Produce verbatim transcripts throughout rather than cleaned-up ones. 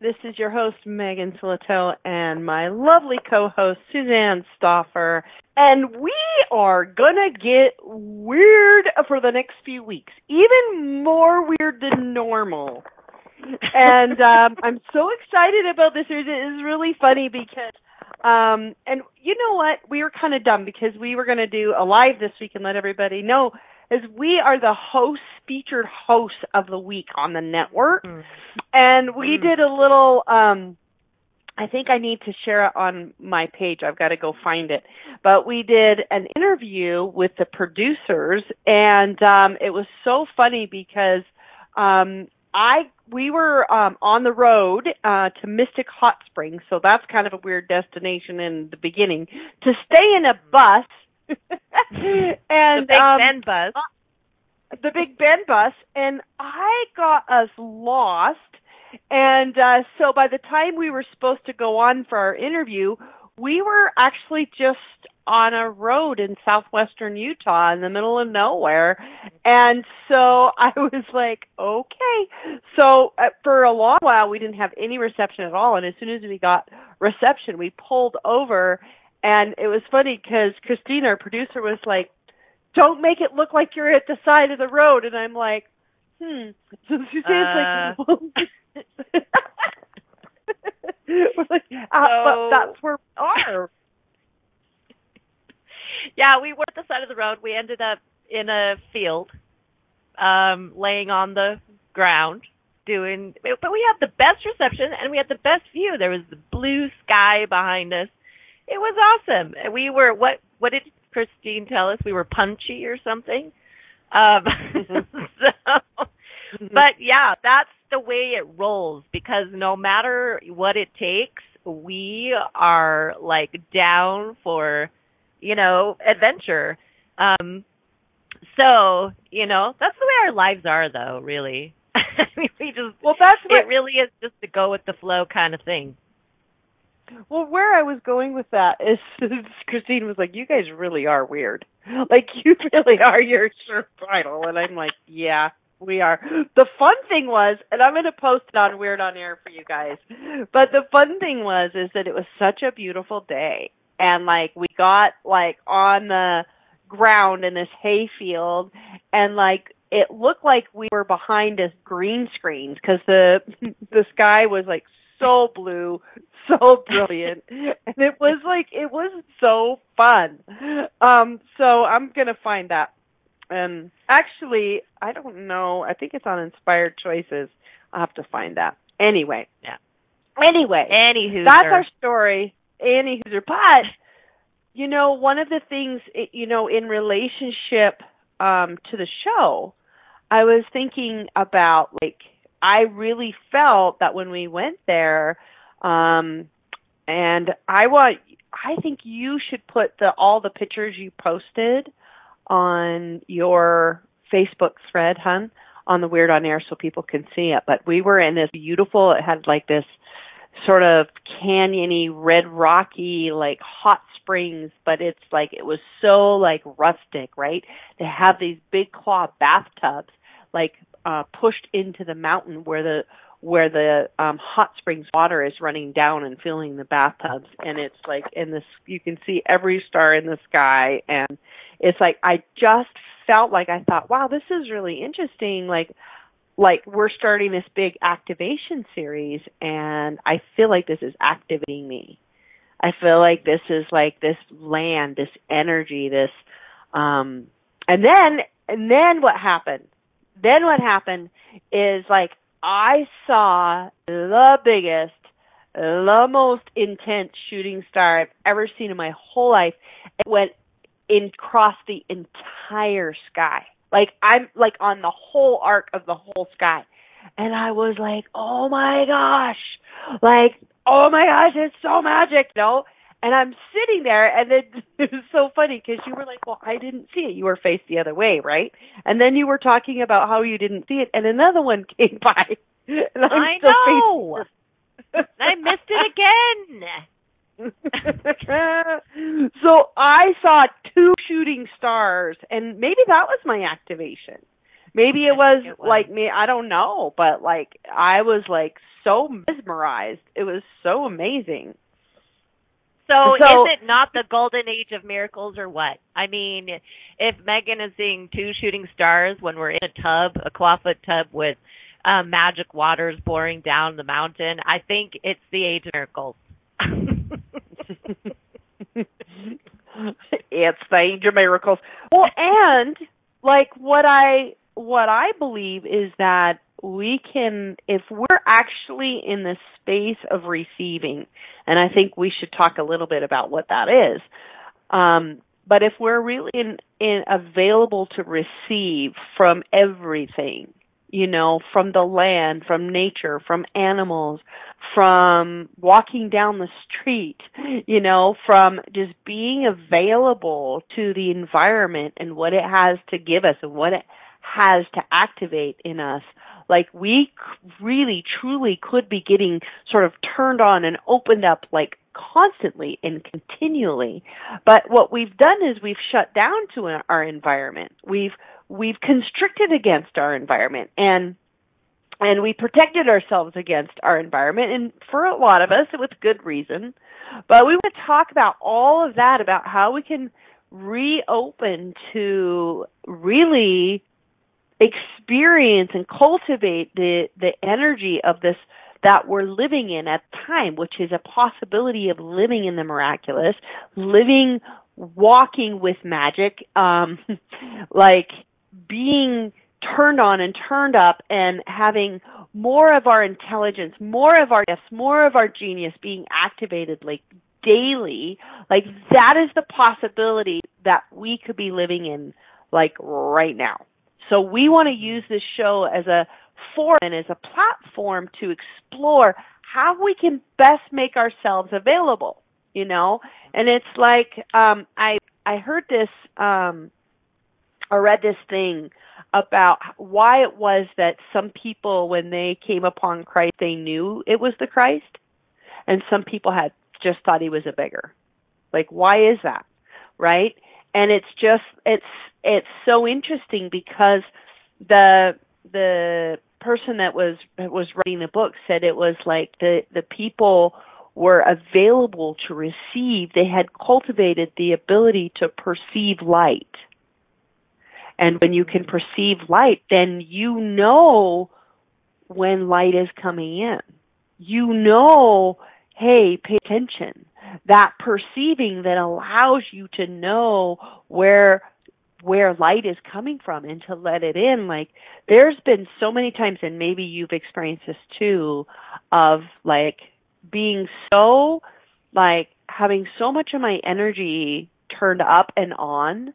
This is your host, Megan Sillito, and my lovely co-host, Suzanne Stauffer. And we are going to get weird for the next few weeks, even more weird than normal. And um, I'm so excited about this. It is really funny because, um, and you know what? We were kind of dumb because we were going to do a live this week and let everybody know, as we are the host, featured host of the week on the network. Mm. And we mm. did a little, um, I think I need to share it on my page. I've got to go find it. But we did an interview with the producers, and um, it was so funny because um, I we were um, on the road uh, to Mystic Hot Springs, so that's kind of a weird destination in the beginning, to stay in a bus. and the Big um, Ben bus. The Big Ben bus, and I got us lost. And uh, so by the time we were supposed to go on for our interview, we were actually just on a road in southwestern Utah in the middle of nowhere. And so I was like, okay. So uh, for a long while, we didn't have any reception at all. And as soon as we got reception, we pulled over. And it was funny because Christina, our producer, was like, don't make it look like you're at the side of the road. And I'm like, hmm. So Suzanne's uh, like, we're like, ah, so, but that's where we are. Yeah, we were at the side of the road. We ended up in a field, um, laying on the ground. doing. But we had the best reception, and we had the best view. There was the blue sky behind us. It was awesome. We were, what What did Christine tell us? We were punchy or something. Um, so, but, yeah, that's the way it rolls, because no matter what it takes, we are, like, down for, you know, adventure. Um, so, you know, that's the way our lives are, though, really. I mean, we just, well, that's what it really is, just to go with the flow kind of thing. Well, where I was going with that is, Christine was like, you guys really are weird. Like, you really are your survival. And I'm like, yeah, we are. The fun thing was, and I'm going to post it on Weird on Air for you guys, but the fun thing was is that it was such a beautiful day. And, like, we got, like, on the ground in this hay field, and, like, it looked like we were behind this green screen because the, the sky was, like, so blue, so brilliant. And it was like, it was so fun. Um, so I'm going to find that. And actually, I don't know. I think it's on Inspired Choices. I'll have to find that. Anyway. Yeah. Anyway. Any Hooser. That's our story. Any Hooser. But, you know, one of the things, you know, in relationship um, to the show, I was thinking about, like, I really felt that when we went there, um, and I want, I think you should put the, all the pictures you posted on your Facebook thread, hun, on the Weird on Air so people can see it. But we were in this beautiful, it had like this sort of canyony, red rocky, like hot springs, but it's like, it was so like rustic, right? They have these big claw bathtubs, like, Uh, pushed into the mountain where the where the um, hot springs water is running down and filling the bathtubs, and it's like in this you can see every star in the sky, and it's like I just felt like I thought, wow, this is really interesting. Like, like we're starting this big activation series, and I feel like this is activating me. I feel like this is like this land, this energy, this, um, and then, and then what happened? Then what happened is like I saw the biggest, the most intense shooting star I've ever seen in my whole life. It went in across the entire sky. Like I'm like on the whole arc of the whole sky. And I was like, oh my gosh, like, oh my gosh, it's so magic, you know? And I'm sitting there, and it, it was so funny because you were like, well, I didn't see it. You were faced the other way, right? And then you were talking about how you didn't see it, and another one came by. And I know. I missed it again. So I saw two shooting stars, and maybe that was my activation. Maybe it was, it was like me, I don't know, but like I was like so mesmerized. It was so amazing. So, so is it not the golden age of miracles or what? I mean, if Megan is seeing two shooting stars when we're in a tub, a clawfoot tub with uh, magic waters pouring down the mountain, I think it's the age of miracles. It's the age of miracles. Well, and like what I... What I believe is that we can, if we're actually in the space of receiving, and I think we should talk a little bit about what that is, um, but if we're really in, in available to receive from everything, you know, from the land, from nature, from animals, from walking down the street, you know, from just being available to the environment and what it has to give us and what it has to activate in us, like we really truly could be getting sort of turned on and opened up like constantly and continually. But what we've done is we've shut down to our environment. We've we've constricted against our environment and and we protected ourselves against our environment, and for a lot of us with good reason. But we want to talk about all of that, about how we can reopen to really experience and cultivate the, the energy of this that we're living in at the time, which is a possibility of living in the miraculous, living, walking with magic, um, like being turned on and turned up and having more of our intelligence, more of our gifts, more of our genius being activated like daily. Like that is the possibility that we could be living in like right now. So we want to use this show as a forum and as a platform to explore how we can best make ourselves available, you know? And it's like, um, I, I heard this, um, I read this thing about why it was that some people, when they came upon Christ, they knew it was the Christ. And some people had just thought he was a beggar. Like, why is that? Right? And it's just, it's, it's so interesting because the, the person that was, was writing the book said it was like the, the people were available to receive. They had cultivated the ability to perceive light. And when you can perceive light, then you know when light is coming in. You know, hey, pay attention. That perceiving that allows you to know where where light is coming from and to let it in. Like there's been so many times, and maybe you've experienced this too, of like being so like having so much of my energy turned up and on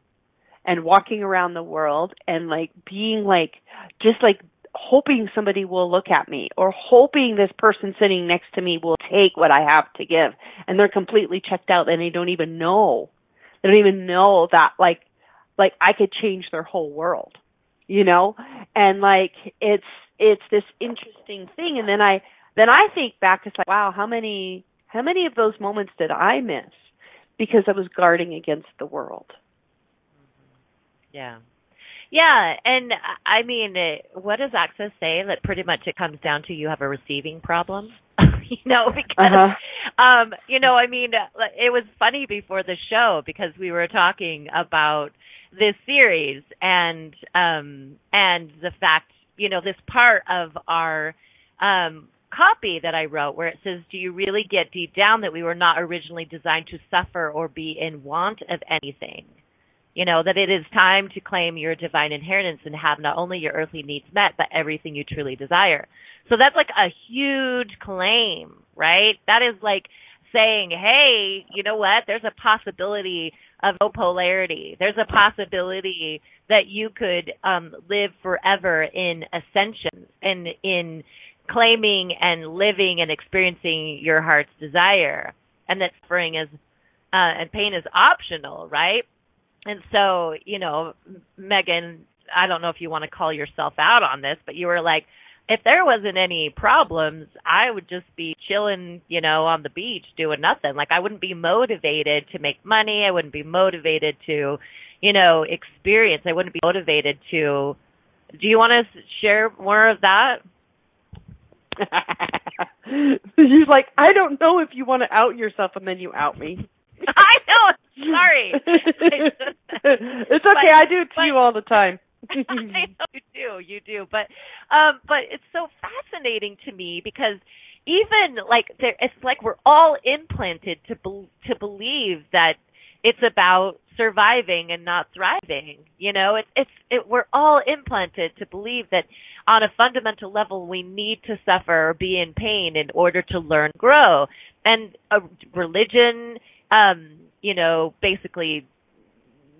and walking around the world and like being like just like hoping somebody will look at me or hoping this person sitting next to me will take what I have to give. And they're completely checked out and they don't even know. They don't even know that like, like I could change their whole world, you know? And like, it's, it's this interesting thing. And then I, then I think back, it's like, wow, how many, how many of those moments did I miss because I was guarding against the world? Yeah. Yeah, and I mean, what does Access say? That pretty much it comes down to you have a receiving problem, you know, because, uh-huh. um, you know, I mean, it was funny before the show because we were talking about this series and, um, and the fact, you know, this part of our, um, copy that I wrote where it says, do you really get deep down that we were not originally designed to suffer or be in want of anything? You know, that it is time to claim your divine inheritance and have not only your earthly needs met, but everything you truly desire. So that's like a huge claim, right? That is like saying, hey, you know what? There's a possibility of no polarity. There's a possibility that you could um, live forever in ascension and in claiming and living and experiencing your heart's desire, and that suffering is uh, and pain is optional, right? And so, you know, Megan, I don't know if you want to call yourself out on this, but you were like, if there wasn't any problems, I would just be chilling, you know, on the beach doing nothing. Like, I wouldn't be motivated to make money. I wouldn't be motivated to, you know, experience. I wouldn't be motivated to. Do you want to share more of that? She's like, I don't know if you want to out yourself, and then you out me. I know. Sorry. It's okay. But, I do it to but, you all the time. I know you do, you do, but um, but it's so fascinating to me because even like there, it's like we're all implanted to be, to believe that it's about surviving and not thriving. You know, it's it's it, we're all implanted to believe that on a fundamental level we need to suffer or be in pain in order to learn, grow, and a religion, um, you know, basically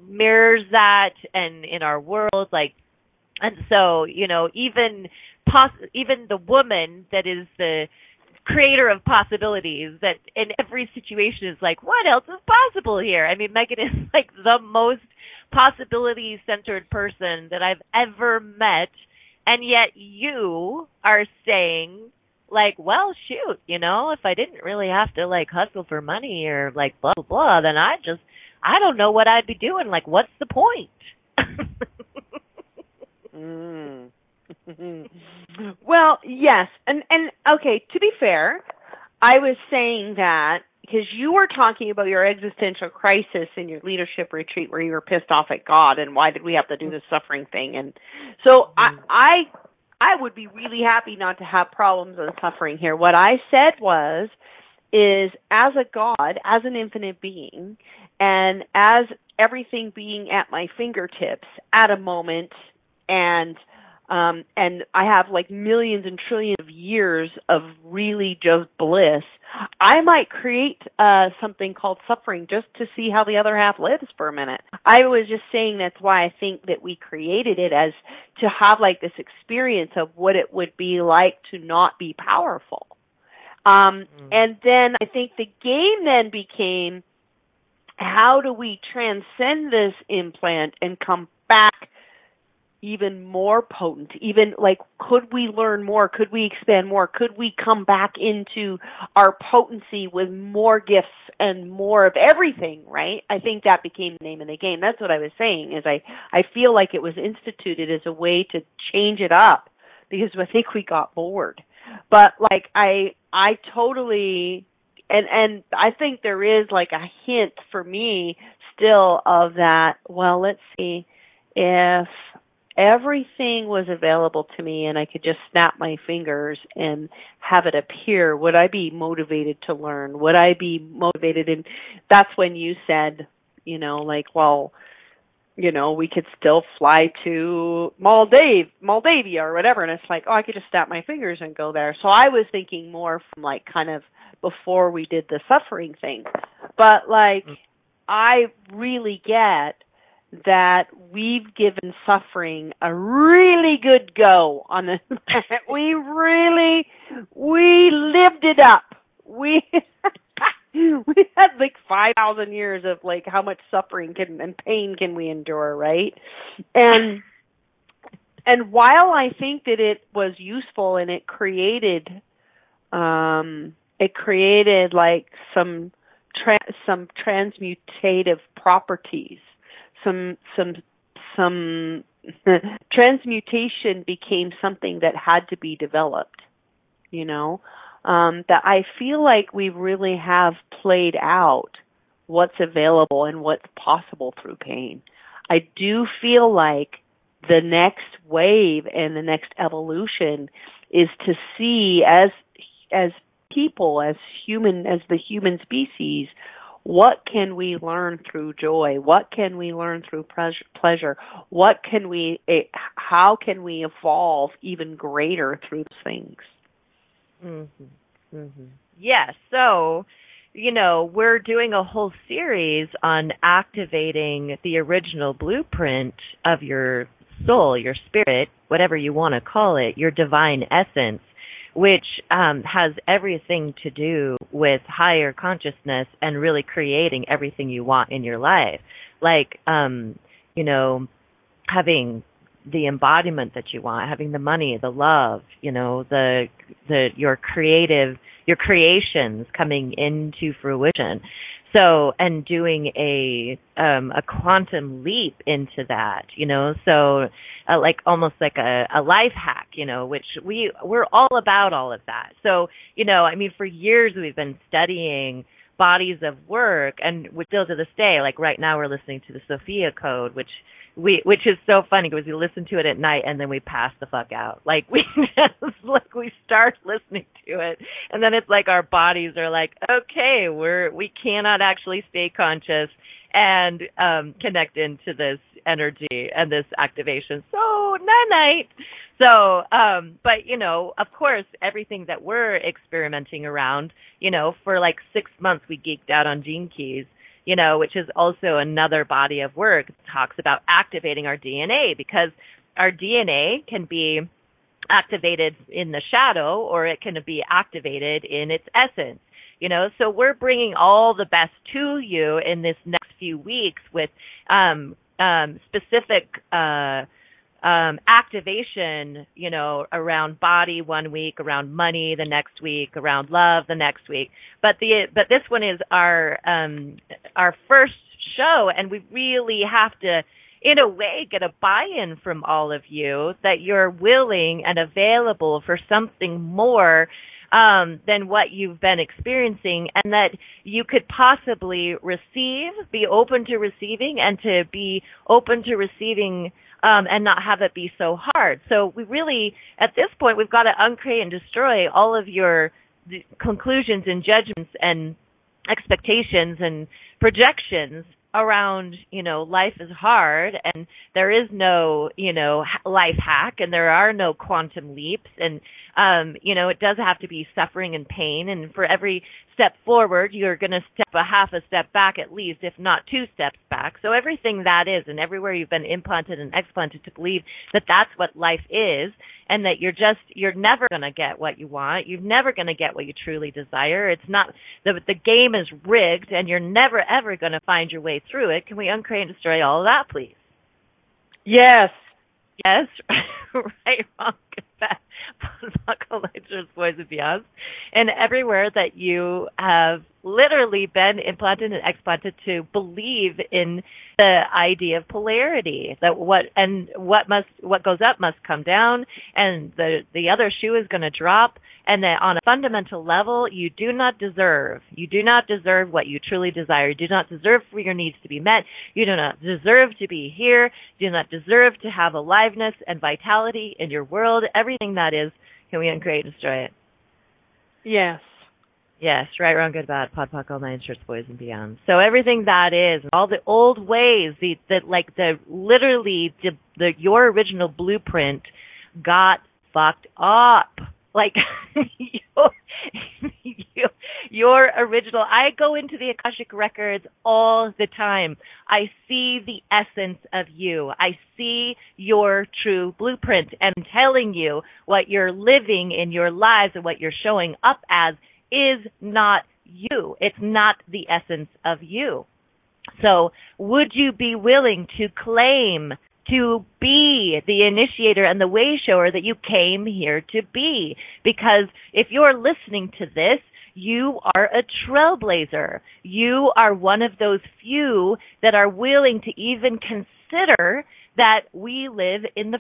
mirrors that, and in our world, like, and so, you know, even poss- even the woman that is the creator of possibilities, that in every situation is like, what else is possible here? I mean, Megan is like the most possibility-centered person that I've ever met, and yet you are saying, like, well, shoot, you know, if I didn't really have to, like, hustle for money or, like, blah, blah, blah, then I just I don't know what I'd be doing. Like, what's the point? mm. Well, yes. And, and, okay, to be fair, I was saying that because you were talking about your existential crisis in your leadership retreat where you were pissed off at God and why did we have to do this suffering thing. And so I, I, I would be really happy not to have problems and suffering here. What I said was, is as a God, as an infinite being, and as everything being at my fingertips at a moment, and um, and I have like millions and trillions of years of really just bliss, I might create uh, something called suffering just to see how the other half lives for a minute. I was just saying that's why I think that we created it as to have like this experience of what it would be like to not be powerful. Um, and then I think the game then became, how do we transcend this implant and come back even more potent? Even like, could we learn more? Could we expand more? Could we come back into our potency with more gifts and more of everything, right? I think that became the name of the game. That's what I was saying, is I, I feel like it was instituted as a way to change it up because I think we got bored. But like I, I totally, and and I think there is like a hint for me still of that. Well, let's see, if everything was available to me and I could just snap my fingers and have it appear, would I be motivated to learn? Would I be motivated? And that's when you said, you know, like, well, you know, we could still fly to Maldives, Moldavia or whatever. And it's like, oh, I could just snap my fingers and go there. So I was thinking more from like kind of before we did the suffering thing. But like, I really get that we've given suffering a really good go on this planet. We really, we lived it up. We... We had like five thousand years of like how much suffering can and pain can we endure, right? And and while I think that it was useful and it created, um, it created like some tra- some transmutative properties, some some some transmutation became something that had to be developed, you know. Um, that I feel like we really have played out what's available and what's possible through pain. I do feel like the next wave and the next evolution is to see as as people, as human, as the human species, what can we learn through joy? What can we learn through pleasure? What can we, how can we evolve even greater through things? Mm-hmm. Mm-hmm. Yes. So, you know, we're doing a whole series on activating the original blueprint of your soul, your spirit, whatever you want to call it, your divine essence, which um, has everything to do with higher consciousness and really creating everything you want in your life. Like, um, you know, having the embodiment that you want, having the money, the love, you know, the the your creative, your creations coming into fruition. So, and doing a um, a quantum leap into that, you know, so uh, like almost like a, a life hack, you know, which we, we're all about all of that. So, you know, I mean, for years we've been studying bodies of work, and we're still to this day, like right now we're listening to the Sophia Code, which we, which is so funny because we listen to it at night and then we pass the fuck out. Like we just, like we start listening to it and then it's like our bodies are like, okay, we're we cannot actually stay conscious and um, connect into this energy and this activation. So night night. So, um, but you know, of course, everything that we're experimenting around, you know, for like six months we geeked out on Gene Keys, you know, which is also another body of work that talks about activating our D N A, because our D N A can be activated in the shadow or it can be activated in its essence, you know. So we're bringing all the best to you in this next few weeks with um, um, specific uh, um, activation, you know, around body one week, around money the next week, around love the next week. But the but this one is our um, our first show, and we really have to, in a way, get a buy-in from all of you that you're willing and available for something more um, than what you've been experiencing, and that you could possibly receive, be open to receiving, and to be open to receiving Um, and not have it be so hard. So we really, at this point, we've got to uncreate and destroy all of your conclusions and judgments and expectations and projections around, you know, life is hard and there is no, you know, life hack and there are no quantum leaps. And, um, you know, it does have to be suffering and pain. And for every step forward, you're going to step a half a step back at least, if not two steps back. So everything that is, and everywhere you've been implanted and explanted to believe that that's what life is, and that you're just, you're never going to get what you want. You're never going to get what you truly desire. It's not, the, the game is rigged and you're never, ever going to find your way through it. Can we uncreate and destroy all of that, please? Yes. Yes. Right, wrong, back. Voice of Beyond, and everywhere that you have literally been implanted and explanted to believe in the idea of polarity, that what and what must what goes up must come down, and the the other shoe is going to drop, and that on a fundamental level, you do not deserve you do not deserve what you truly desire. You do not deserve for your needs to be met. You do not deserve to be here. You do not deserve to have aliveness and vitality in your world. Everything that is. Can we uncreate and destroy it? Yes. Yes, right, wrong, good, bad, pod, poc, all nine, shirts, boys, and beyond. So everything that is, all the old ways, the, the like the literally the, the your original blueprint got fucked up. Like your, your, your original. I go into the Akashic Records all the time. I see the essence of you. I see your true blueprint. And I'm telling you, what you're living in your lives and what you're showing up as is not you. It's not the essence of you. So would you be willing to claim to be the initiator and the way shower that you came here to be? Because if you're listening to this, you are a trailblazer. You are one of those few that are willing to even consider that we live in the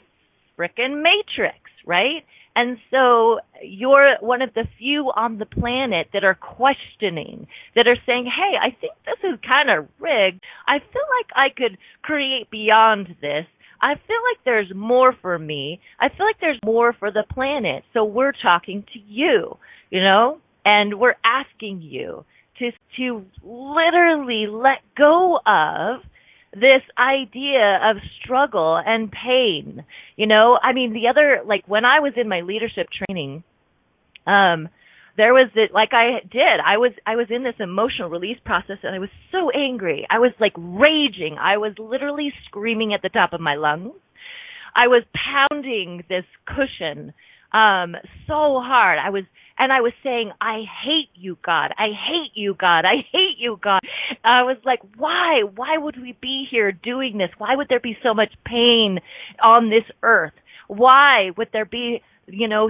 frickin' matrix, right? And so you're one of the few on the planet that are questioning, that are saying, hey, I think this is kind of rigged. I feel like I could create beyond this. I feel like there's more for me. I feel like there's more for the planet. So we're talking to you. you know? And we're asking you to to literally let go of this idea of struggle and pain, you know? I mean, the other, like when I was in my leadership training, um, there was it like I did. I was I was in this emotional release process, and I was so angry. I was like raging. I was literally screaming at the top of my lungs. I was pounding this cushion um, so hard. I was and I was saying, "I hate you, God. I hate you, God. I hate you, God." I was like, "Why? Why would we be here doing this? Why would there be so much pain on this earth? Why would there be, you know,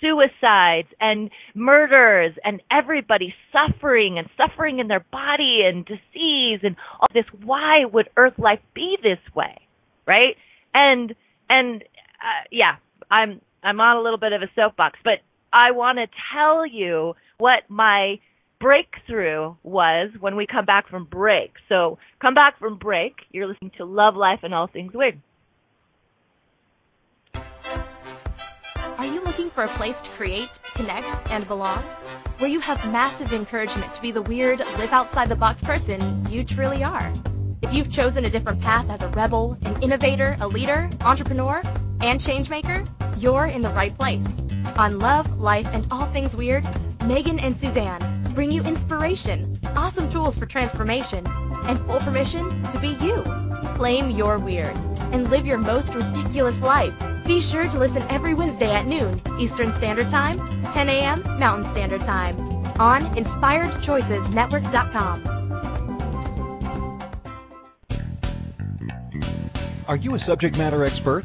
suicides and murders and everybody suffering and suffering in their body and disease and all this? Why would earth life be this way?" Right? And, and, uh, yeah, I'm, I'm on a little bit of a soapbox, but I want to tell you what my breakthrough was when we come back from break. So come back from break. You're listening to Love, Life, and All Things Weird. Are you looking for a place to create, connect, and belong? Where you have massive encouragement to be the weird, live outside the box person you truly are. If you've chosen a different path as a rebel, an innovator, a leader, entrepreneur, and changemaker, you're in the right place. On Love, Life, and All Things Weird, Megan and Suzanne bring you inspiration, awesome tools for transformation, and full permission to be you. Claim your weird and live your most ridiculous life. Be sure to listen every Wednesday at noon Eastern Standard Time, ten a.m. Mountain Standard Time on Inspired Choices Network dot com. Are you a subject matter expert?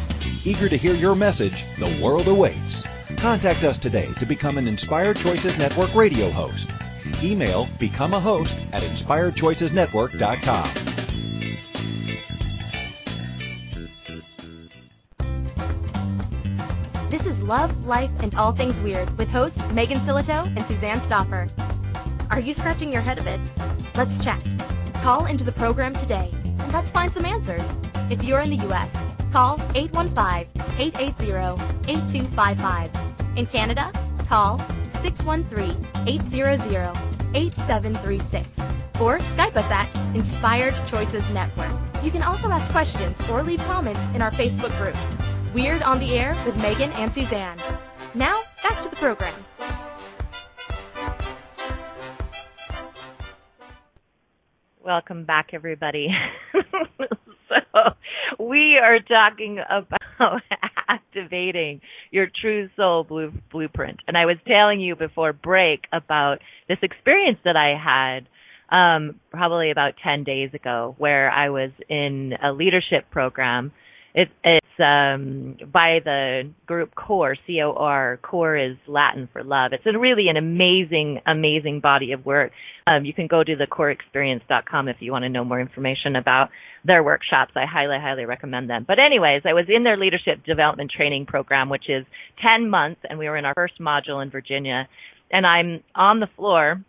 Eager to hear your message? The world awaits. Contact us today to become an Inspired Choices Network radio host. Email becomeahost at inspired choices network dot com. This is Love, Life, and All Things Weird with hosts Megan Sillito and Suzanne Stauffer. Are you scratching your head a bit? Let's chat. Call into the program today, and let's find some answers. If you're in the U S, call eight one five, eight eight zero, eight two five five. In Canada, call six one three, eight zero zero, eight seven three six. Or Skype us at Inspired Choices Network. You can also ask questions or leave comments in our Facebook group, Weird on the Air with Megan and Suzanne. Now, back to the program. Welcome back, everybody. So, we are talking about activating your true soul blue, blueprint. And I was telling you before break about this experience that I had um, probably about ten days ago, where I was in a leadership program. It, it's um, by the group CORE, C O R. CORE is Latin for love. It's a really an amazing, amazing body of work. Um, you can go to the core experience dot com if you want to know more information about their workshops. I highly, highly recommend them. But anyways, I was in their leadership development training program, which is ten months, and we were in our first module in Virginia. And I'm on the floor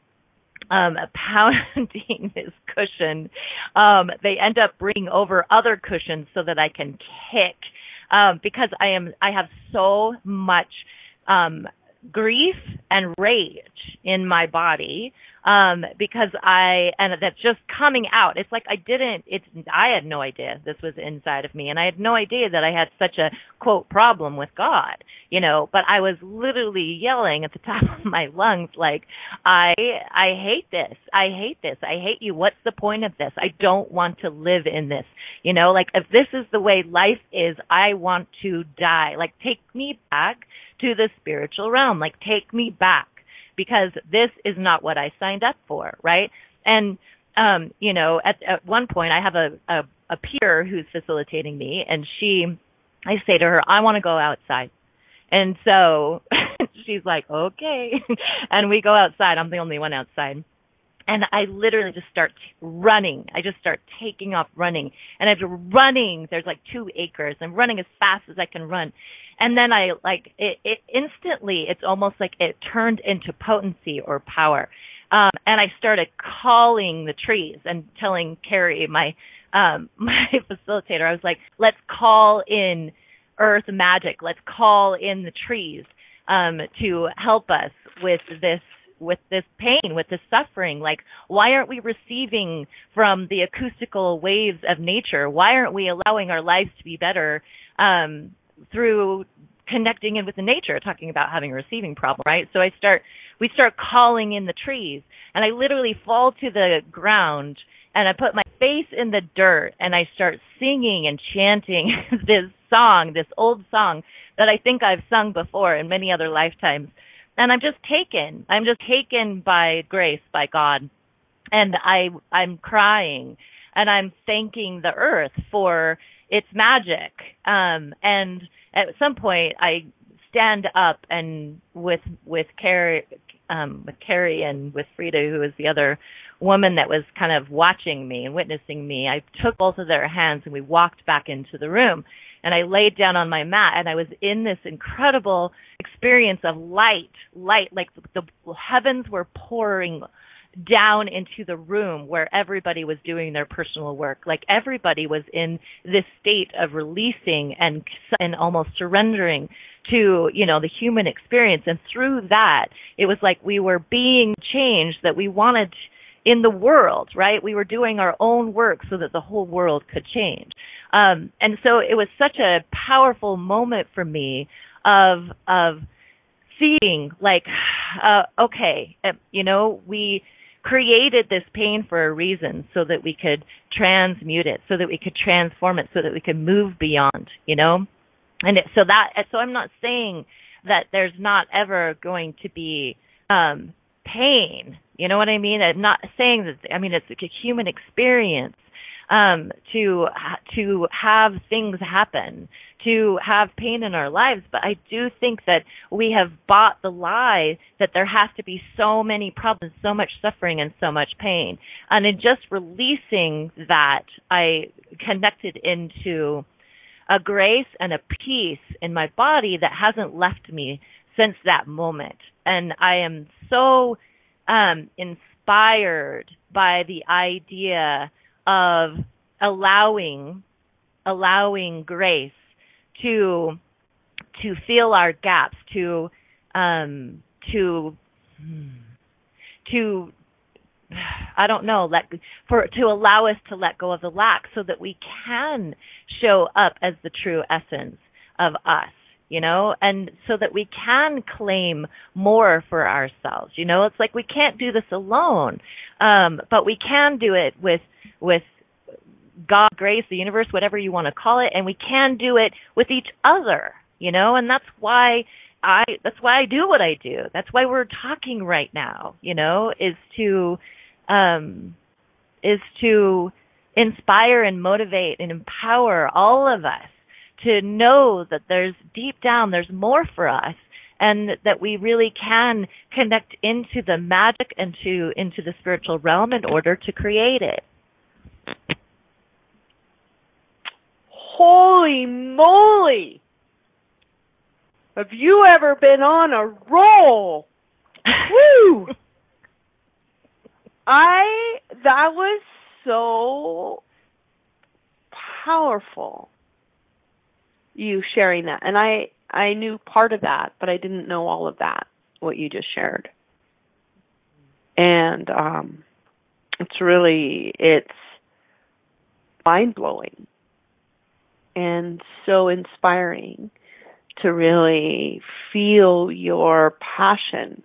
Um, pounding this cushion. Um, they end up bringing over other cushions so that I can kick, um, because I am, I have so much, um, grief and rage in my body, um, because I, and that's just coming out. It's like I didn't, it's, I had no idea this was inside of me, and I had no idea that I had such a, quote, problem with God, you know, but I was literally yelling at the top of my lungs, like, I, I hate this. I hate this. I hate you. What's the point of this? I don't want to live in this, you know, like, if this is the way life is, I want to die. Like, take me back to the spiritual realm, like take me back, because this is not what I signed up for, right? And, um, you know, at, at one point I have a, a, a peer who's facilitating me, and she, I say to her, I want to go outside. And so she's like, okay. And we go outside. I'm the only one outside. And I literally just start running. I just start taking off running. And I'm running. There's like two acres. I'm running as fast as I can run. And then I like it, it instantly, it's almost like it turned into potency or power. Um, and I started calling the trees and telling Carrie, my, um, my facilitator, I was like, let's call in earth magic. Let's call in the trees, um, to help us with this. with this pain, with this suffering. Like, why aren't we receiving from the acoustical waves of nature? Why aren't we allowing our lives to be better um, through connecting in with the nature? Talking about having a receiving problem, right? So I start, we start calling in the trees, and I literally fall to the ground, and I put my face in the dirt, and I start singing and chanting this song, this old song that I think I've sung before in many other lifetimes. And I'm just taken. I'm just taken by grace, by God. And I, I'm crying and I'm thanking the earth for its magic. Um, and at some point I stand up and with, with Carrie, um, with Carrie and with Frida, who was the other woman that was kind of watching me and witnessing me, I took both of their hands and we walked back into the room. And I laid down on my mat, and I was in this incredible experience of light, light, like the heavens were pouring down into the room where everybody was doing their personal work. Like everybody was in this state of releasing and and almost surrendering to, you know, the human experience. And through that, it was like we were being changed that we wanted in the world, right? We were doing our own work so that the whole world could change. Um, and so it was such a powerful moment for me of, of seeing like, uh, okay, you know, we created this pain for a reason so that we could transmute it, so that we could transform it, so that we could move beyond, you know? And it, so that, so I'm not saying that there's not ever going to be, um, pain. You know what I mean? I'm not saying that, I mean, it's a human experience. Um, to to have things happen, to have pain in our lives. But I do think that we have bought the lie that there has to be so many problems, so much suffering, and so much pain. And in just releasing that, I connected into a grace and a peace in my body that hasn't left me since that moment. And I am so um, inspired by the idea of allowing, allowing grace to, to fill our gaps, to, um, to, to, I don't know, let, for, to allow us to let go of the lack so that we can show up as the true essence of us, you know, and so that we can claim more for ourselves. You know, it's like we can't do this alone, um, but we can do it with, with God, grace, the universe, whatever you want to call it, and we can do it with each other, you know, and that's why I that's why I do what I do. That's why we're talking right now, you know, is to um is to inspire and motivate and empower all of us to know that there's deep down there's more for us and that we really can connect into the magic and to into the spiritual realm in order to create it. Holy moly! Have you ever been on a roll? Woo! I, that was so powerful, you sharing that. And I, I knew part of that, but I didn't know all of that, what you just shared. And um, it's really, it's mind-blowing and so inspiring to really feel your passion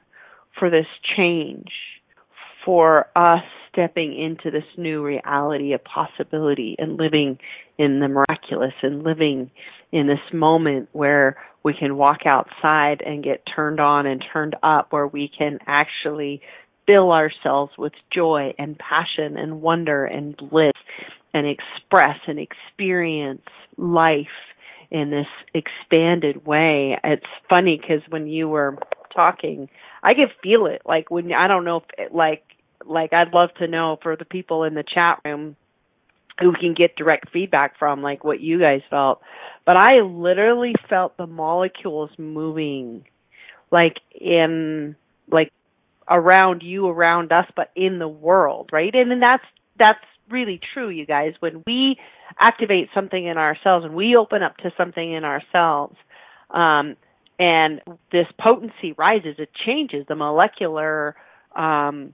for this change, for us stepping into this new reality of possibility and living in the miraculous and living in this moment where we can walk outside and get turned on and turned up, where we can actually fill ourselves with joy and passion and wonder and bliss and express and experience life in this expanded way. It's funny because when you were talking, I could feel it. Like when I don't know if it, like like, I'd love to know for the people in the chat room who can get direct feedback from, like, what you guys felt. But I literally felt the molecules moving, like, in, like, around you, around us, but in the world, right? And, and that's, that's really true, you guys. When we activate something in ourselves and we open up to something in ourselves, um, and this potency rises, it changes the molecular, um,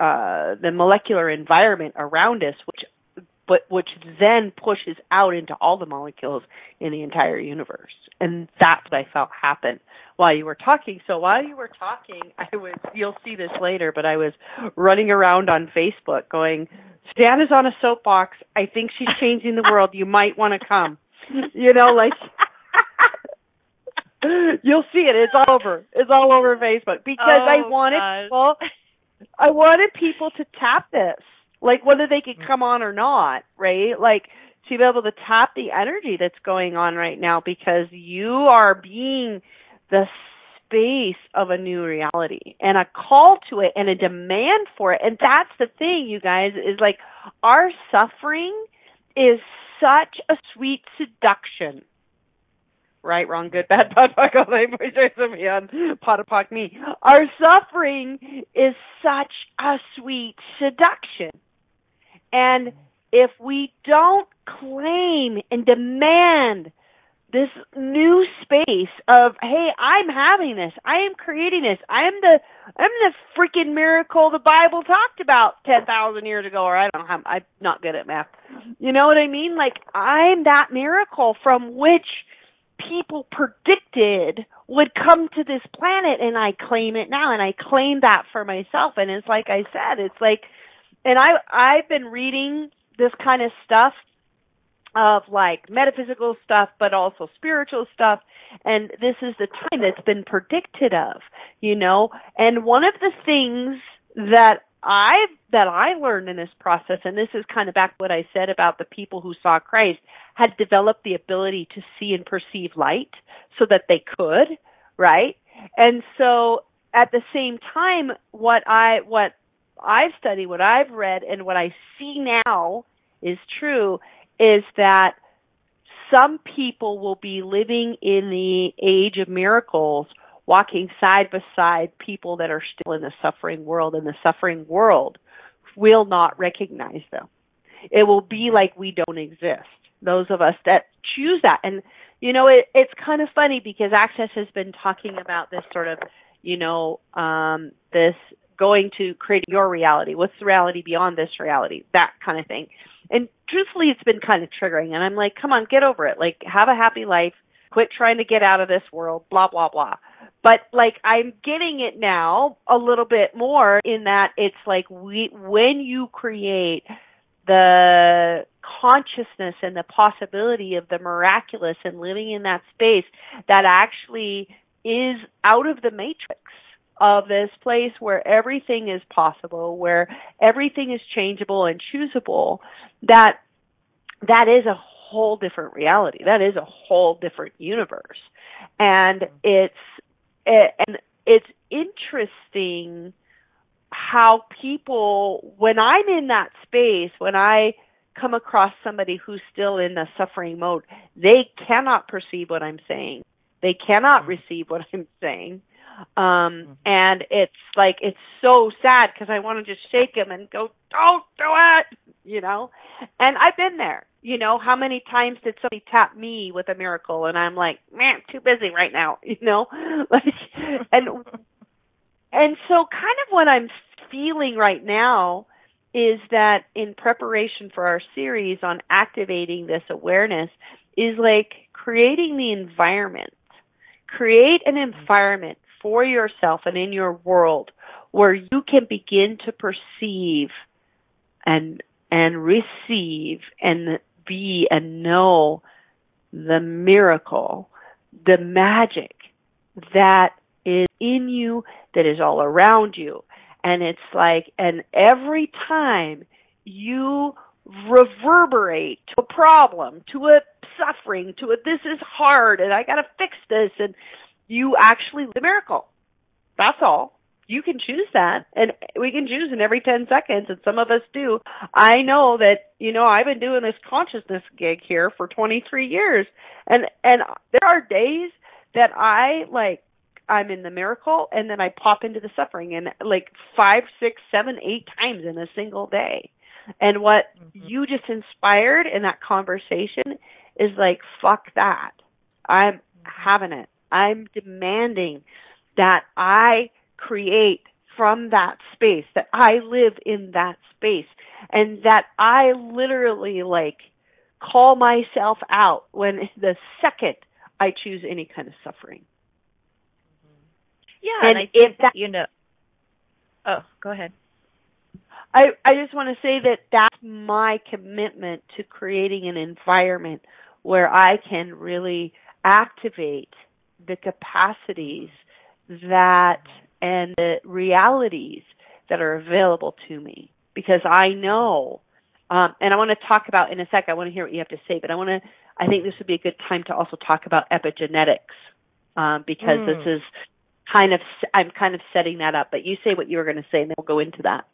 uh, the molecular environment around us, which, but which then pushes out into all the molecules in the entire universe. And that's what I felt happened while you were talking. So while you were talking, I was, you'll see this later, but I was running around on Facebook going, Suzanne is on a soapbox. I think she's changing the world. You might want to come, you know, like. You'll see it. It's all over. It's all over Facebook because oh, I wanted gosh. people, I wanted people to tap this, like whether they could come on or not, right? Like to be able to tap the energy that's going on right now because you are being the space of a new reality and a call to it and a demand for it. And that's the thing, you guys, is like our suffering is such a sweet seduction. Right, wrong, good, bad, bad, fuck, all day, boy, Jason, man, pot of pock, me. Our suffering is such a sweet seduction. And if we don't claim and demand this new space of, hey, I'm having this, I am creating this, I am the, I'm the freaking miracle the Bible talked about ten thousand years ago, or I don't know, how, I'm not good at math. You know what I mean? Like, I'm that miracle from which people predicted would come to this planet, and I claim it now, and I claim that for myself. And it's like I said, it's like, and I, I've been reading this kind of stuff of like metaphysical stuff, but also spiritual stuff. And this is the time that's been predicted of, you know, and one of the things that I, that I learned in this process, and this is kind of back what I said about the people who saw Christ, had developed the ability to see and perceive light so that they could, right? And so at the same time, what I, what I've studied, what I've read, and what I see now is true is that some people will be living in the age of miracles, walking side by side people that are still in the suffering world, and the suffering world will not recognize them. It will be like we don't exist, those of us that choose that. And, you know, it, it's kind of funny because Access has been talking about this sort of, you know, um, this going to create your reality. What's the reality beyond this reality? That kind of thing. And truthfully, it's been kind of triggering. And I'm like, come on, get over it. Like, have a happy life. Quit trying to get out of this world, blah, blah, blah. But, like, I'm getting it now a little bit more in that it's like we, when you create the consciousness and the possibility of the miraculous and living in that space, that actually is out of the matrix of this place where everything is possible, where everything is changeable and choosable, that that is a whole different reality. That is a whole different universe. And it's it, and it's interesting how people, when I'm in that space, when I come across somebody who's still in the suffering mode, they cannot perceive what I'm saying. They cannot receive what I'm saying. Um, and it's like, it's so sad because I want to just shake them and go, don't do it, you know? And I've been there. You know, how many times did somebody tap me with a miracle? And I'm like, man, I'm too busy right now, you know? Like, and and so kind of what I'm feeling right now is that in preparation for our series on activating this awareness is like creating the environment. Create an environment for yourself and in your world where you can begin to perceive and and receive and be and know the miracle, the magic that is in you, that is all around you. And it's like, and every time you reverberate to a problem, to a suffering, to a this is hard and I got to fix this, and you actually live a miracle. That's all. you can choose that, and we can choose in every ten seconds, and some of us do. I know that, you know, I've been doing this consciousness gig here for twenty-three years, and, and there are days that I, like, I'm in the miracle, and then I pop into the suffering, and like five, six, seven, eight times in a single day. And what mm-hmm. you just inspired in that conversation is like, fuck that. I'm having it. I'm demanding that I create from that space, that I live in that space, and that I literally like call myself out when the second I choose any kind of suffering. Yeah, and, and I think that, you know, oh, go ahead. I, I just want to say that that's my commitment to creating an environment where I can really activate the capacities that and the realities that are available to me. Because I know, um, and I want to talk about in a sec, I want to hear what you have to say, but I want to, I think this would be a good time to also talk about epigenetics, um, because mm. this is, kind of, I'm kind of setting that up, but you say what you were going to say and then we'll go into that.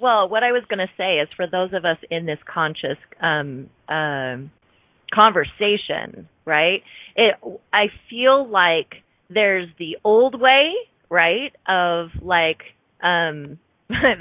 Well, what I was going to say is for those of us in this conscious um, um, conversation, right, it, I feel like there's the old way, right, of like um,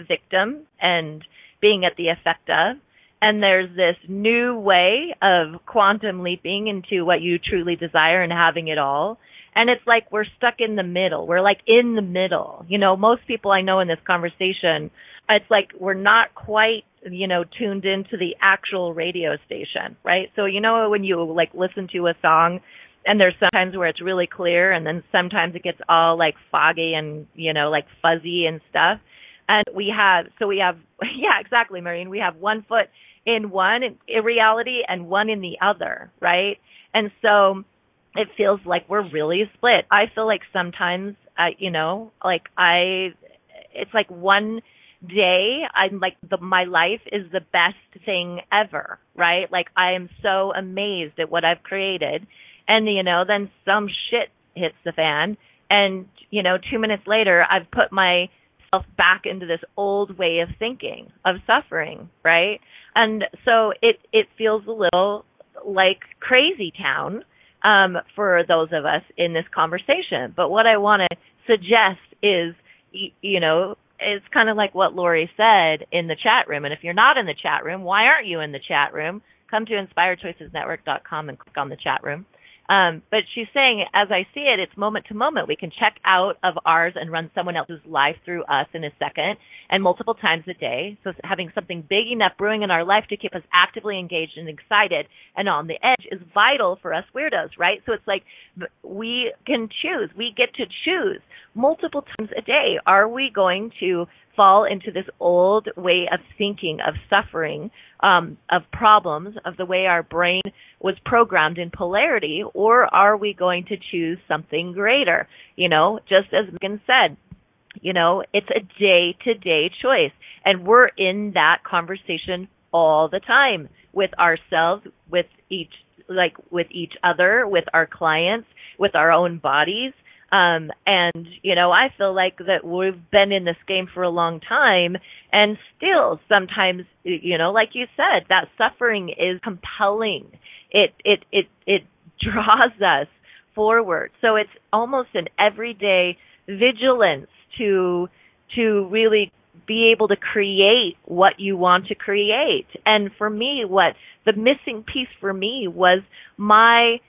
victim and being at the effect of, and there's this new way of quantum leaping into what you truly desire and having it all. And it's like we're stuck in the middle. We're like in the middle. You know, most people I know in this conversation, it's like we're not quite, you know, tuned into the actual radio station, right? So, you know, when you like listen to a song and there's sometimes where it's really clear and then sometimes it gets all like foggy and, you know, like fuzzy and stuff. And we have, so we have, yeah, exactly, Maureen. We have one foot in one in reality and one in the other, right? And so it feels like we're really split. I feel like sometimes, uh, you know, like I, it's like one day I'm like, the, my life is the best thing ever, right? Like I am so amazed at what I've created. And, you know, then some shit hits the fan. And, you know, two minutes later, I've put myself back into this old way of thinking, of suffering, right? And so it, it feels a little like crazy town. Um, for those of us in this conversation. But what I want to suggest is, you know, it's kind of like what Lori said in the chat room. And if you're not in the chat room, why aren't you in the chat room? Come to inspired choices network dot com and click on the chat room. Um, but she's saying, as I see it, it's moment to moment. We can check out of ours and run someone else's life through us in a second and multiple times a day. So having something big enough brewing in our life to keep us actively engaged and excited and on the edge is vital for us weirdos, right? So it's like we can choose. We get to choose multiple times a day. Are we going to fall into this old way of thinking, of suffering, um, of problems, of the way our brain was programmed in polarity, or are we going to choose something greater? You know, just as Megan said, you know, it's a day-to-day choice, and we're in that conversation all the time with ourselves, with each, like with each other, with our clients, with our own bodies. Um, and, you know, I feel like that we've been in this game for a long time and still sometimes, you know, like you said, that suffering is compelling. It, it, it, it draws us forward. So it's almost an everyday vigilance to, to really be able to create what you want to create. And for me, what the missing piece for me was my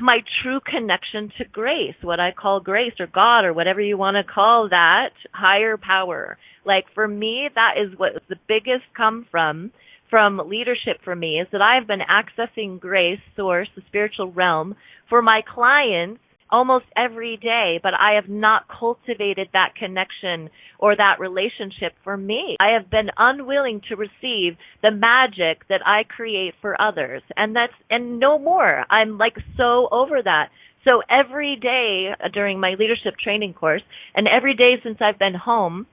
my true connection to grace, what I call grace or God or whatever you want to call that higher power. Like for me, that is what the biggest come from, from leadership for me is that I've been accessing grace, source, the spiritual realm for my clients almost every day, but I have not cultivated that connection or that relationship for me. I have been unwilling to receive the magic that I create for others. And that's, and no more. I'm like so over that. So every day during my leadership training course and every day since I've been home,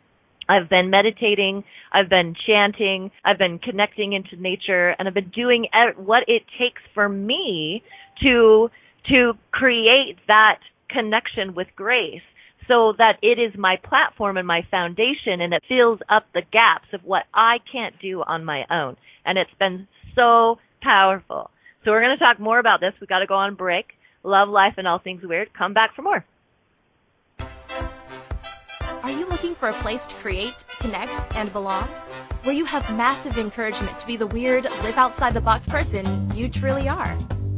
I've been meditating, I've been chanting, I've been connecting into nature, and I've been doing what it takes for me to to create that connection with grace. so that it is my platform and my foundation, and it fills up the gaps of what I can't do on my own. And it's been so powerful. So we're going to talk more about this. We've got to go on break. Love, life, and all things weird. Come back for more. Are you looking for a place to create, connect, and belong? Where you have massive encouragement to be the weird, live outside the box person you truly are.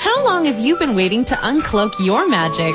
How long have you been waiting to uncloak your magic?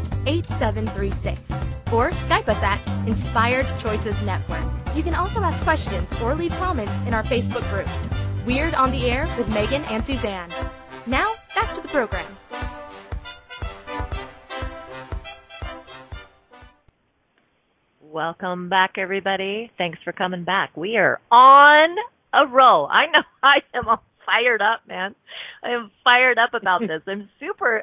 eight seven three six. Or Skype us at Inspired Choices Network. You can also ask questions or leave comments in our Facebook group, Weird on the Air with Megan and Suzanne. Now, back to the program. Welcome back, everybody. Thanks for coming back. We are on a roll. I know I am all fired up, man. I am fired up about this. I'm super,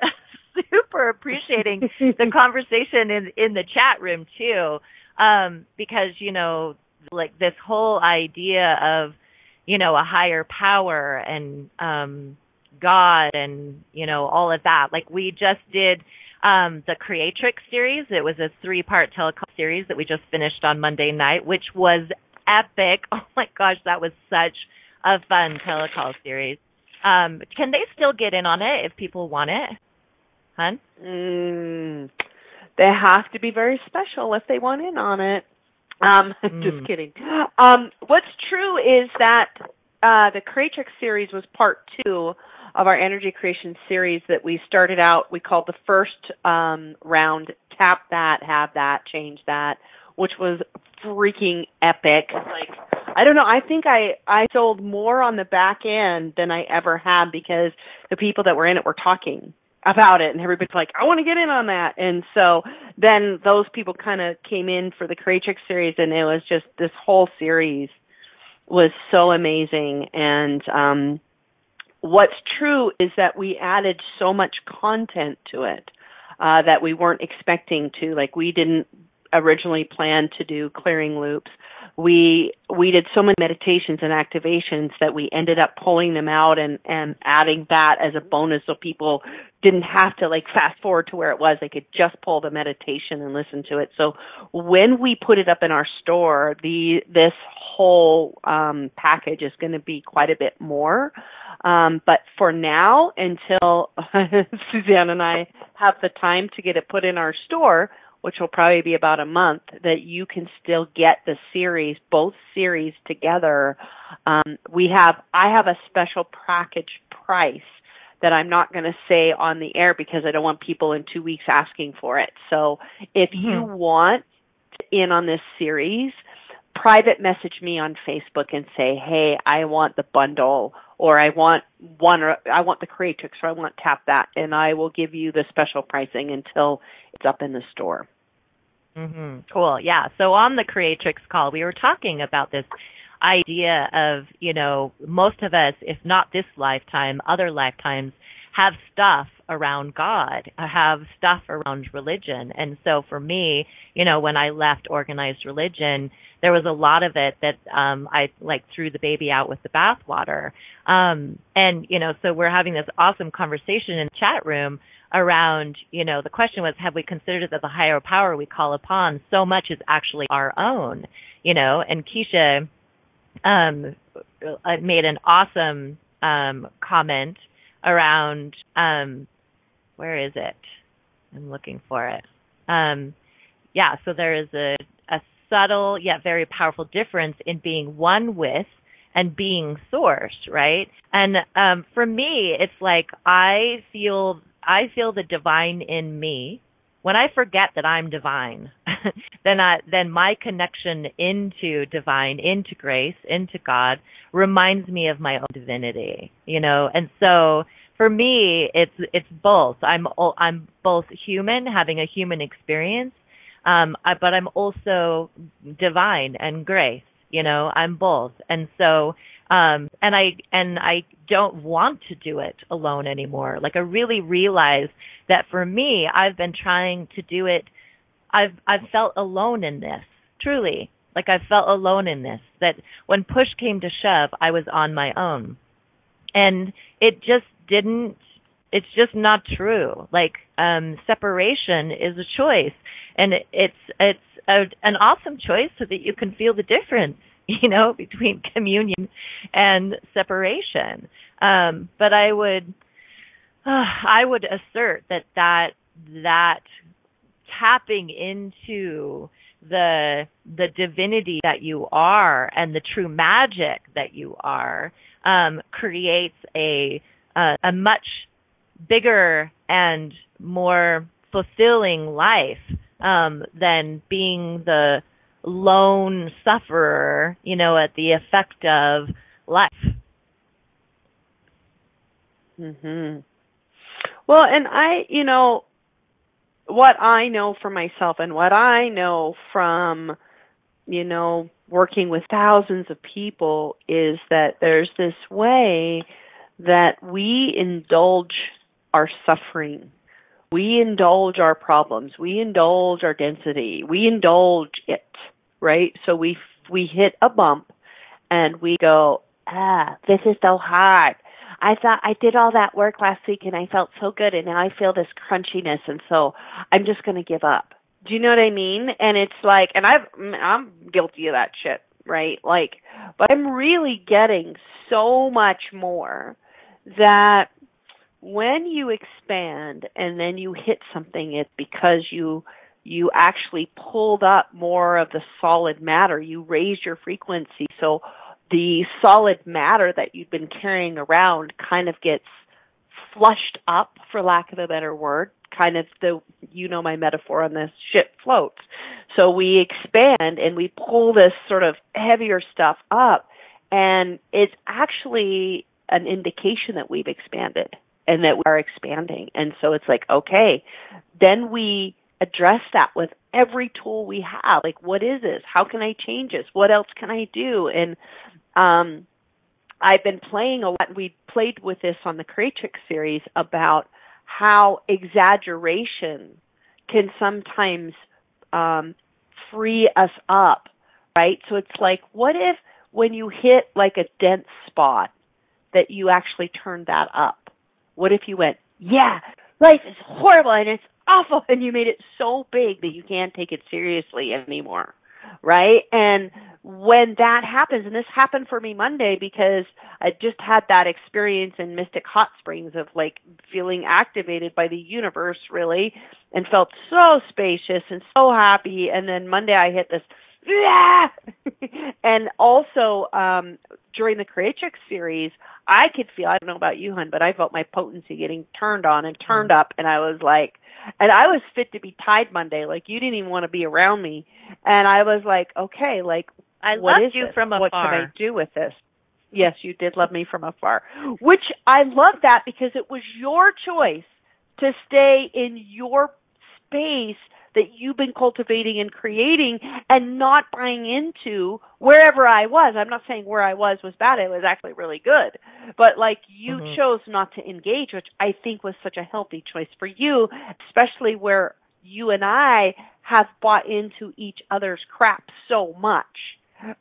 super appreciating the conversation in, in the chat room, too, um, because, you know, like this whole idea of, you know, a higher power and um, God and, you know, all of that. Like we just did Um, the Creatrix series. It was a three-part telecom series that we just finished on Monday night, which was epic. Oh, my gosh, that was such a fun telecall series. Um, can they still get in on it if people want it? Hun? Mm, they have to be very special if they want in on it. Um, mm. Just kidding. Um, what's true is that uh, the Creatrix series was part two of our energy creation series that we started out. We called the first um, round Tap That, Have That, Change That, which was freaking epic. Like, I don't know, I think I, I sold more on the back end than I ever had because the people that were in it were talking about it and everybody's like, I want to get in on that. And so then those people kind of came in for the Creatrix series, and it was just, this whole series was so amazing. And um what's true is that we added so much content to it uh, that we weren't expecting to. Like, we didn't originally plan to do clearing loops. We we did so many meditations and activations that we ended up pulling them out and, and adding that as a bonus so people didn't have to, like, fast forward to where it was. They could just pull the meditation and listen to it. So when we put it up in our store, the this whole um, package is going to be quite a bit more. Um, but for now, until Suzanne and I have the time to get it put in our store, which will probably be about a month, that you can still get the series, both series together. Um, we have, I have a special package price that I'm not going to say on the air because I don't want people in two weeks asking for it. So if you mm-hmm. want in on this series, private message me on Facebook and say, hey, I want the bundle, or I want one, or I want the Creatrix, or I want Tap That, and I will give you the special pricing until it's up in the store. Mm-hmm. Cool. Yeah. So on the Creatrix call, we were talking about this idea of, you know, most of us, if not this lifetime, other lifetimes, have stuff around God, have stuff around religion. And so for me, you know, when I left organized religion, there was a lot of it that um, I like threw the baby out with the bathwater. Um, and, you know, so we're having this awesome conversation in the chat room around, you know, the question was, have we considered that the higher power we call upon so much is actually our own, you know? And Keisha um, made an awesome um, comment around, um, where is it? I'm looking for it. Um, yeah, so there is a, a subtle yet very powerful difference in being one with and being source, right? And um, for me, it's like I feel I feel the divine in me. When I forget that I'm divine, then I, then my connection into divine, into grace, into God reminds me of my own divinity, you know. And so for me, it's it's both. I'm I'm both human, having a human experience, um, I, but I'm also divine and grace, you know. I'm both, and so. Um, and I, and I don't want to do it alone anymore. Like I really realize that for me, I've been trying to do it. I've, I've felt alone in this, truly. Like I felt alone in this, that when push came to shove, I was on my own, and it just didn't, it's just not true. Like, um, separation is a choice, and it's, it's a, an awesome choice so that you can feel the difference, you know, between communion and separation. Um, but I would, uh, I would assert that, that, that tapping into the, the divinity that you are and the true magic that you are, um, creates a, a, a much bigger and more fulfilling life, um, than being the lone sufferer, you know, at the effect of life. Mm-hmm. Well, and I, you know, what I know for myself and what I know from, you know, working with thousands of people is that there's this way that we indulge our suffering. We indulge our problems. We indulge our density. We indulge it, right? So we we hit a bump, and we go, ah, this is so hard. I thought I did all that work last week, and I felt so good, and now I feel this crunchiness, and so I'm just going to give up. Do you know what I mean? And it's like, and I've I'm guilty of that shit, right? Like, but I'm really getting so much more that. When you expand and then you hit something, it's because you you actually pulled up more of the solid matter. You raised your frequency. So the solid matter that you've been carrying around kind of gets flushed up, for lack of a better word. Kind of the, you know my metaphor on this, shit floats. So we expand and we pull this sort of heavier stuff up, and it's actually an indication that we've expanded. And that we are expanding. And so it's like, okay, then we address that with every tool we have. Like, what is this? How can I change this? What else can I do? And um, I've been playing a lot. We played with this on the Creatrix series about how exaggeration can sometimes um, free us up, right? So it's like, what if when you hit like a dense spot that you actually turn that up? What if you went, yeah, life is horrible and it's awful, and you made it so big that you can't take it seriously anymore, right? And when that happens, and this happened for me Monday because I just had that experience in Mystic Hot Springs of like feeling activated by the universe really, and felt so spacious and so happy. And then Monday I hit this, yeah! And also, um, during the Creatrix series, I could feel, I don't know about you, hun, but I felt my potency getting turned on and turned up. And I was like, and I was fit to be tied Monday. Like, you didn't even want to be around me. And I was like, okay, like, I what is you this? From afar. What can I do with this? Yes, you did love me from afar, which I love that because it was your choice to stay in your space that you've been cultivating and creating and not buying into wherever I was. I'm not saying where I was was bad. It was actually really good. But, like, you mm-hmm. chose not to engage, which I think was such a healthy choice for you, especially where you and I have bought into each other's crap so much,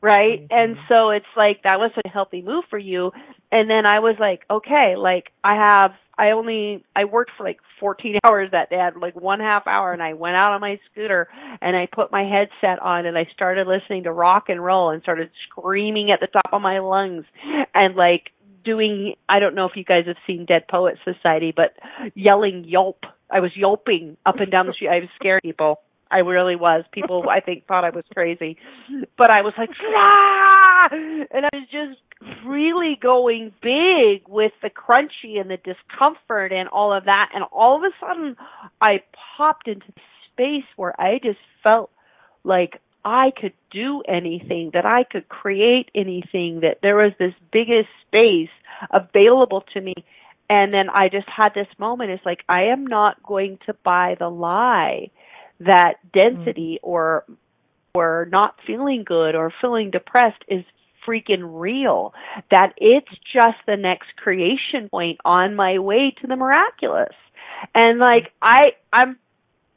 right? Mm-hmm. And so it's like that was a healthy move for you. And then I was like, okay, like I have, I only, I worked for like fourteen hours that day. I had like one half hour and I went out on my scooter and I put my headset on and I started listening to rock and roll and started screaming at the top of my lungs and like doing, I don't know if you guys have seen Dead Poets Society, but yelling yelp. I was yelping up and down the street. I was scaring people. I really was. People, I think, thought I was crazy. But I was like, ah! And I was just really going big with the crunchy and the discomfort and all of that. And all of a sudden, I popped into space where I just felt like I could do anything, that I could create anything, that there was this biggest space available to me. And then I just had this moment. It's like, I am not going to buy the lie that density or or not feeling good or feeling depressed is freaking real, that it's just the next creation point on my way to the miraculous. And like I I'm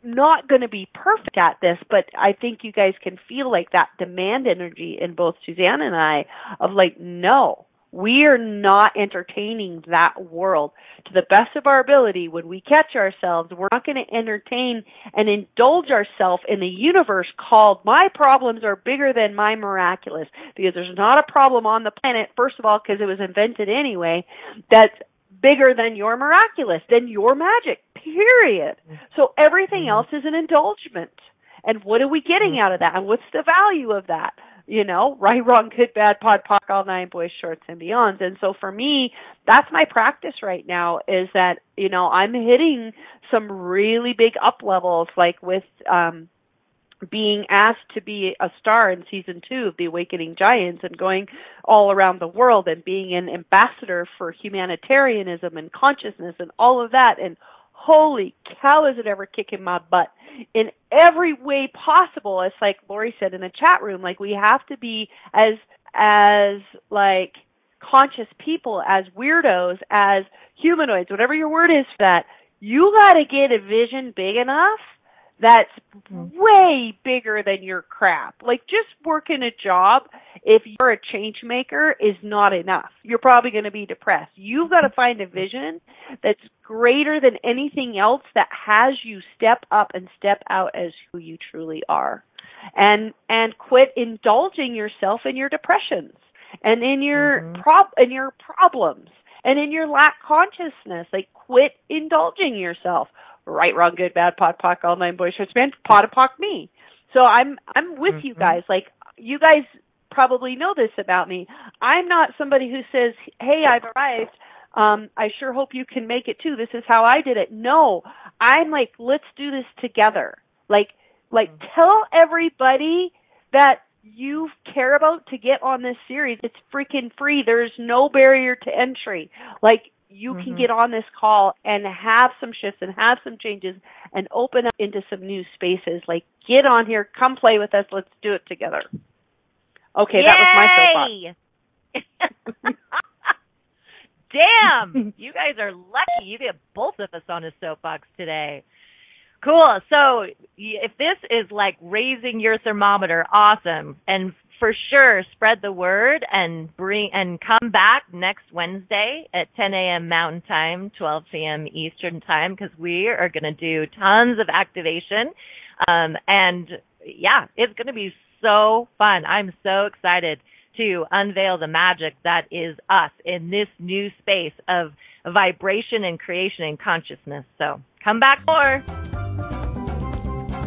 not going to be perfect at this, but I think you guys can feel like that demand energy in both Suzanne and I of like, no, we are not entertaining that world to the best of our ability. When we catch ourselves, we're not going to entertain and indulge ourselves in the universe called my problems are bigger than my miraculous, because there's not a problem on the planet, first of all, because it was invented anyway, that's bigger than your miraculous, than your magic, period. So everything else is an indulgence. And what are we getting out of that? And what's the value of that? You know, right, wrong, good, bad, pod, poc, all nine, boys, shorts, and beyonds. And so for me, that's my practice right now is that, you know, I'm hitting some really big up levels, like with um, being asked to be a star in season two of The Awakening Giants and going all around the world and being an ambassador for humanitarianism and consciousness and all of that. And holy cow, is it ever kicking my butt in every way possible. It's like Lori said in the chat room, like we have to be as, as like conscious people, as weirdos, as humanoids, whatever your word is for that, you got to get a vision big enough that's way bigger than your crap. Like just working a job, if you're a change maker, is not enough. You're probably going to be depressed. You've got to find a vision that's greater than anything else that has you step up and step out as who you truly are. And and quit indulging yourself in your depressions and in your mm-hmm. prob- in your problems and in your lack consciousness. Like quit indulging yourself. Right, wrong, good, bad, pod, poc, all nine, boys, shorts, man, pod, poc, me. So I'm I'm with mm-hmm. you guys. Like, you guys probably know this about me. I'm not somebody who says, hey, I've arrived. Um, I sure hope you can make it too. This is how I did it. No, I'm like, let's do this together. Like, like mm-hmm. tell everybody that you care about to get on this series. It's freaking free. There's no barrier to entry. Like, you can mm-hmm. get on this call and have some shifts and have some changes and open up into some new spaces. Like, get on here, come play with us, let's do it together. Okay, yay! That was my soapbox. Damn, you guys are lucky. You get both of us on a soapbox today. Cool. So if this is like raising your thermometer, awesome. And for sure, spread the word and bring and come back next Wednesday at ten a.m. Mountain Time, twelve p.m. Eastern Time, because we are going to do tons of activation. Um, and, yeah, it's going to be so fun. I'm so excited to unveil the magic that is us in this new space of vibration and creation and consciousness. So come back more.